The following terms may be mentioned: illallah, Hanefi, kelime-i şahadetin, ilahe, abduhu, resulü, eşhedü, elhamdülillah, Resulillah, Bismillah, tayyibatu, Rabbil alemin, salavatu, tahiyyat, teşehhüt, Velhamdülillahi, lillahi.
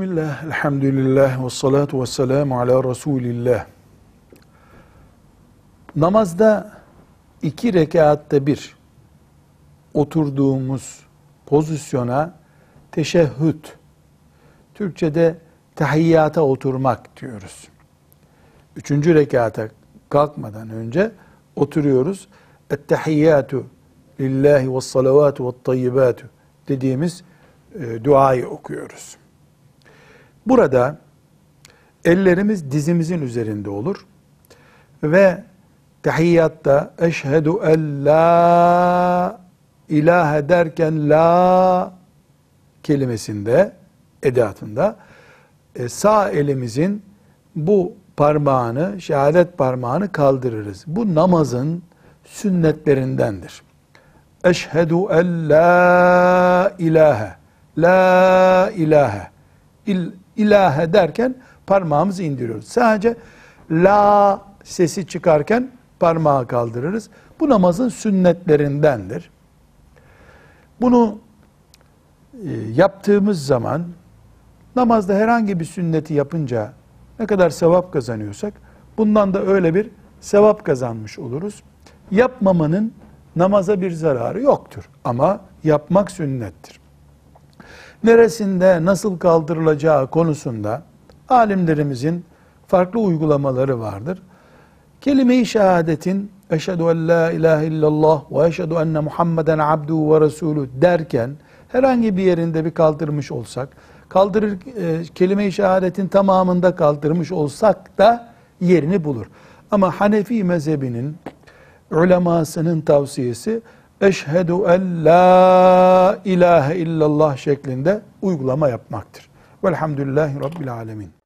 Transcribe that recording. Bismillah, elhamdülillah, ve salatu ve selamu ala Resulillah. Namazda 2 rekatta bir oturduğumuz pozisyona teşehhüt, Türkçe'de tahiyyata oturmak diyoruz. 3. rekata kalkmadan önce oturuyoruz. Tahiyyatu, lillahi ve salavatu ve tayyibatu dediğimiz duayı okuyoruz. Burada ellerimiz dizimizin üzerinde olur ve tahiyyatta eşhedü en la ilahe derken la kelimesinde, edatında sağ elimizin bu parmağını, şehadet parmağını kaldırırız. Bu namazın sünnetlerindendir. Eşhedü en la ilahe, la ilahe, ilahe derken parmağımızı indiriyoruz. Sadece la sesi çıkarken parmağı kaldırırız. Bu namazın sünnetlerindendir. Bunu yaptığımız zaman namazda herhangi bir sünneti yapınca ne kadar sevap kazanıyorsak bundan da öyle bir sevap kazanmış oluruz. Yapmamanın namaza bir zararı yoktur. Ama yapmak sünnettir. Neresinde nasıl kaldırılacağı konusunda alimlerimizin farklı uygulamaları vardır. Kelime-i şahadetin eşhedü en la ilahe illallah ve eşhedü enne Muhammaden abduhu ve resulü derken herhangi bir yerinde bir kaldırmış olsak, kelime-i şahadetin tamamında kaldırmış olsak da yerini bulur. Ama Hanefi mezhebinin ulemasının tavsiyesi eşhedü en la ilahe illallah şeklinde uygulama yapmaktır. Velhamdülillahi Rabbil alemin.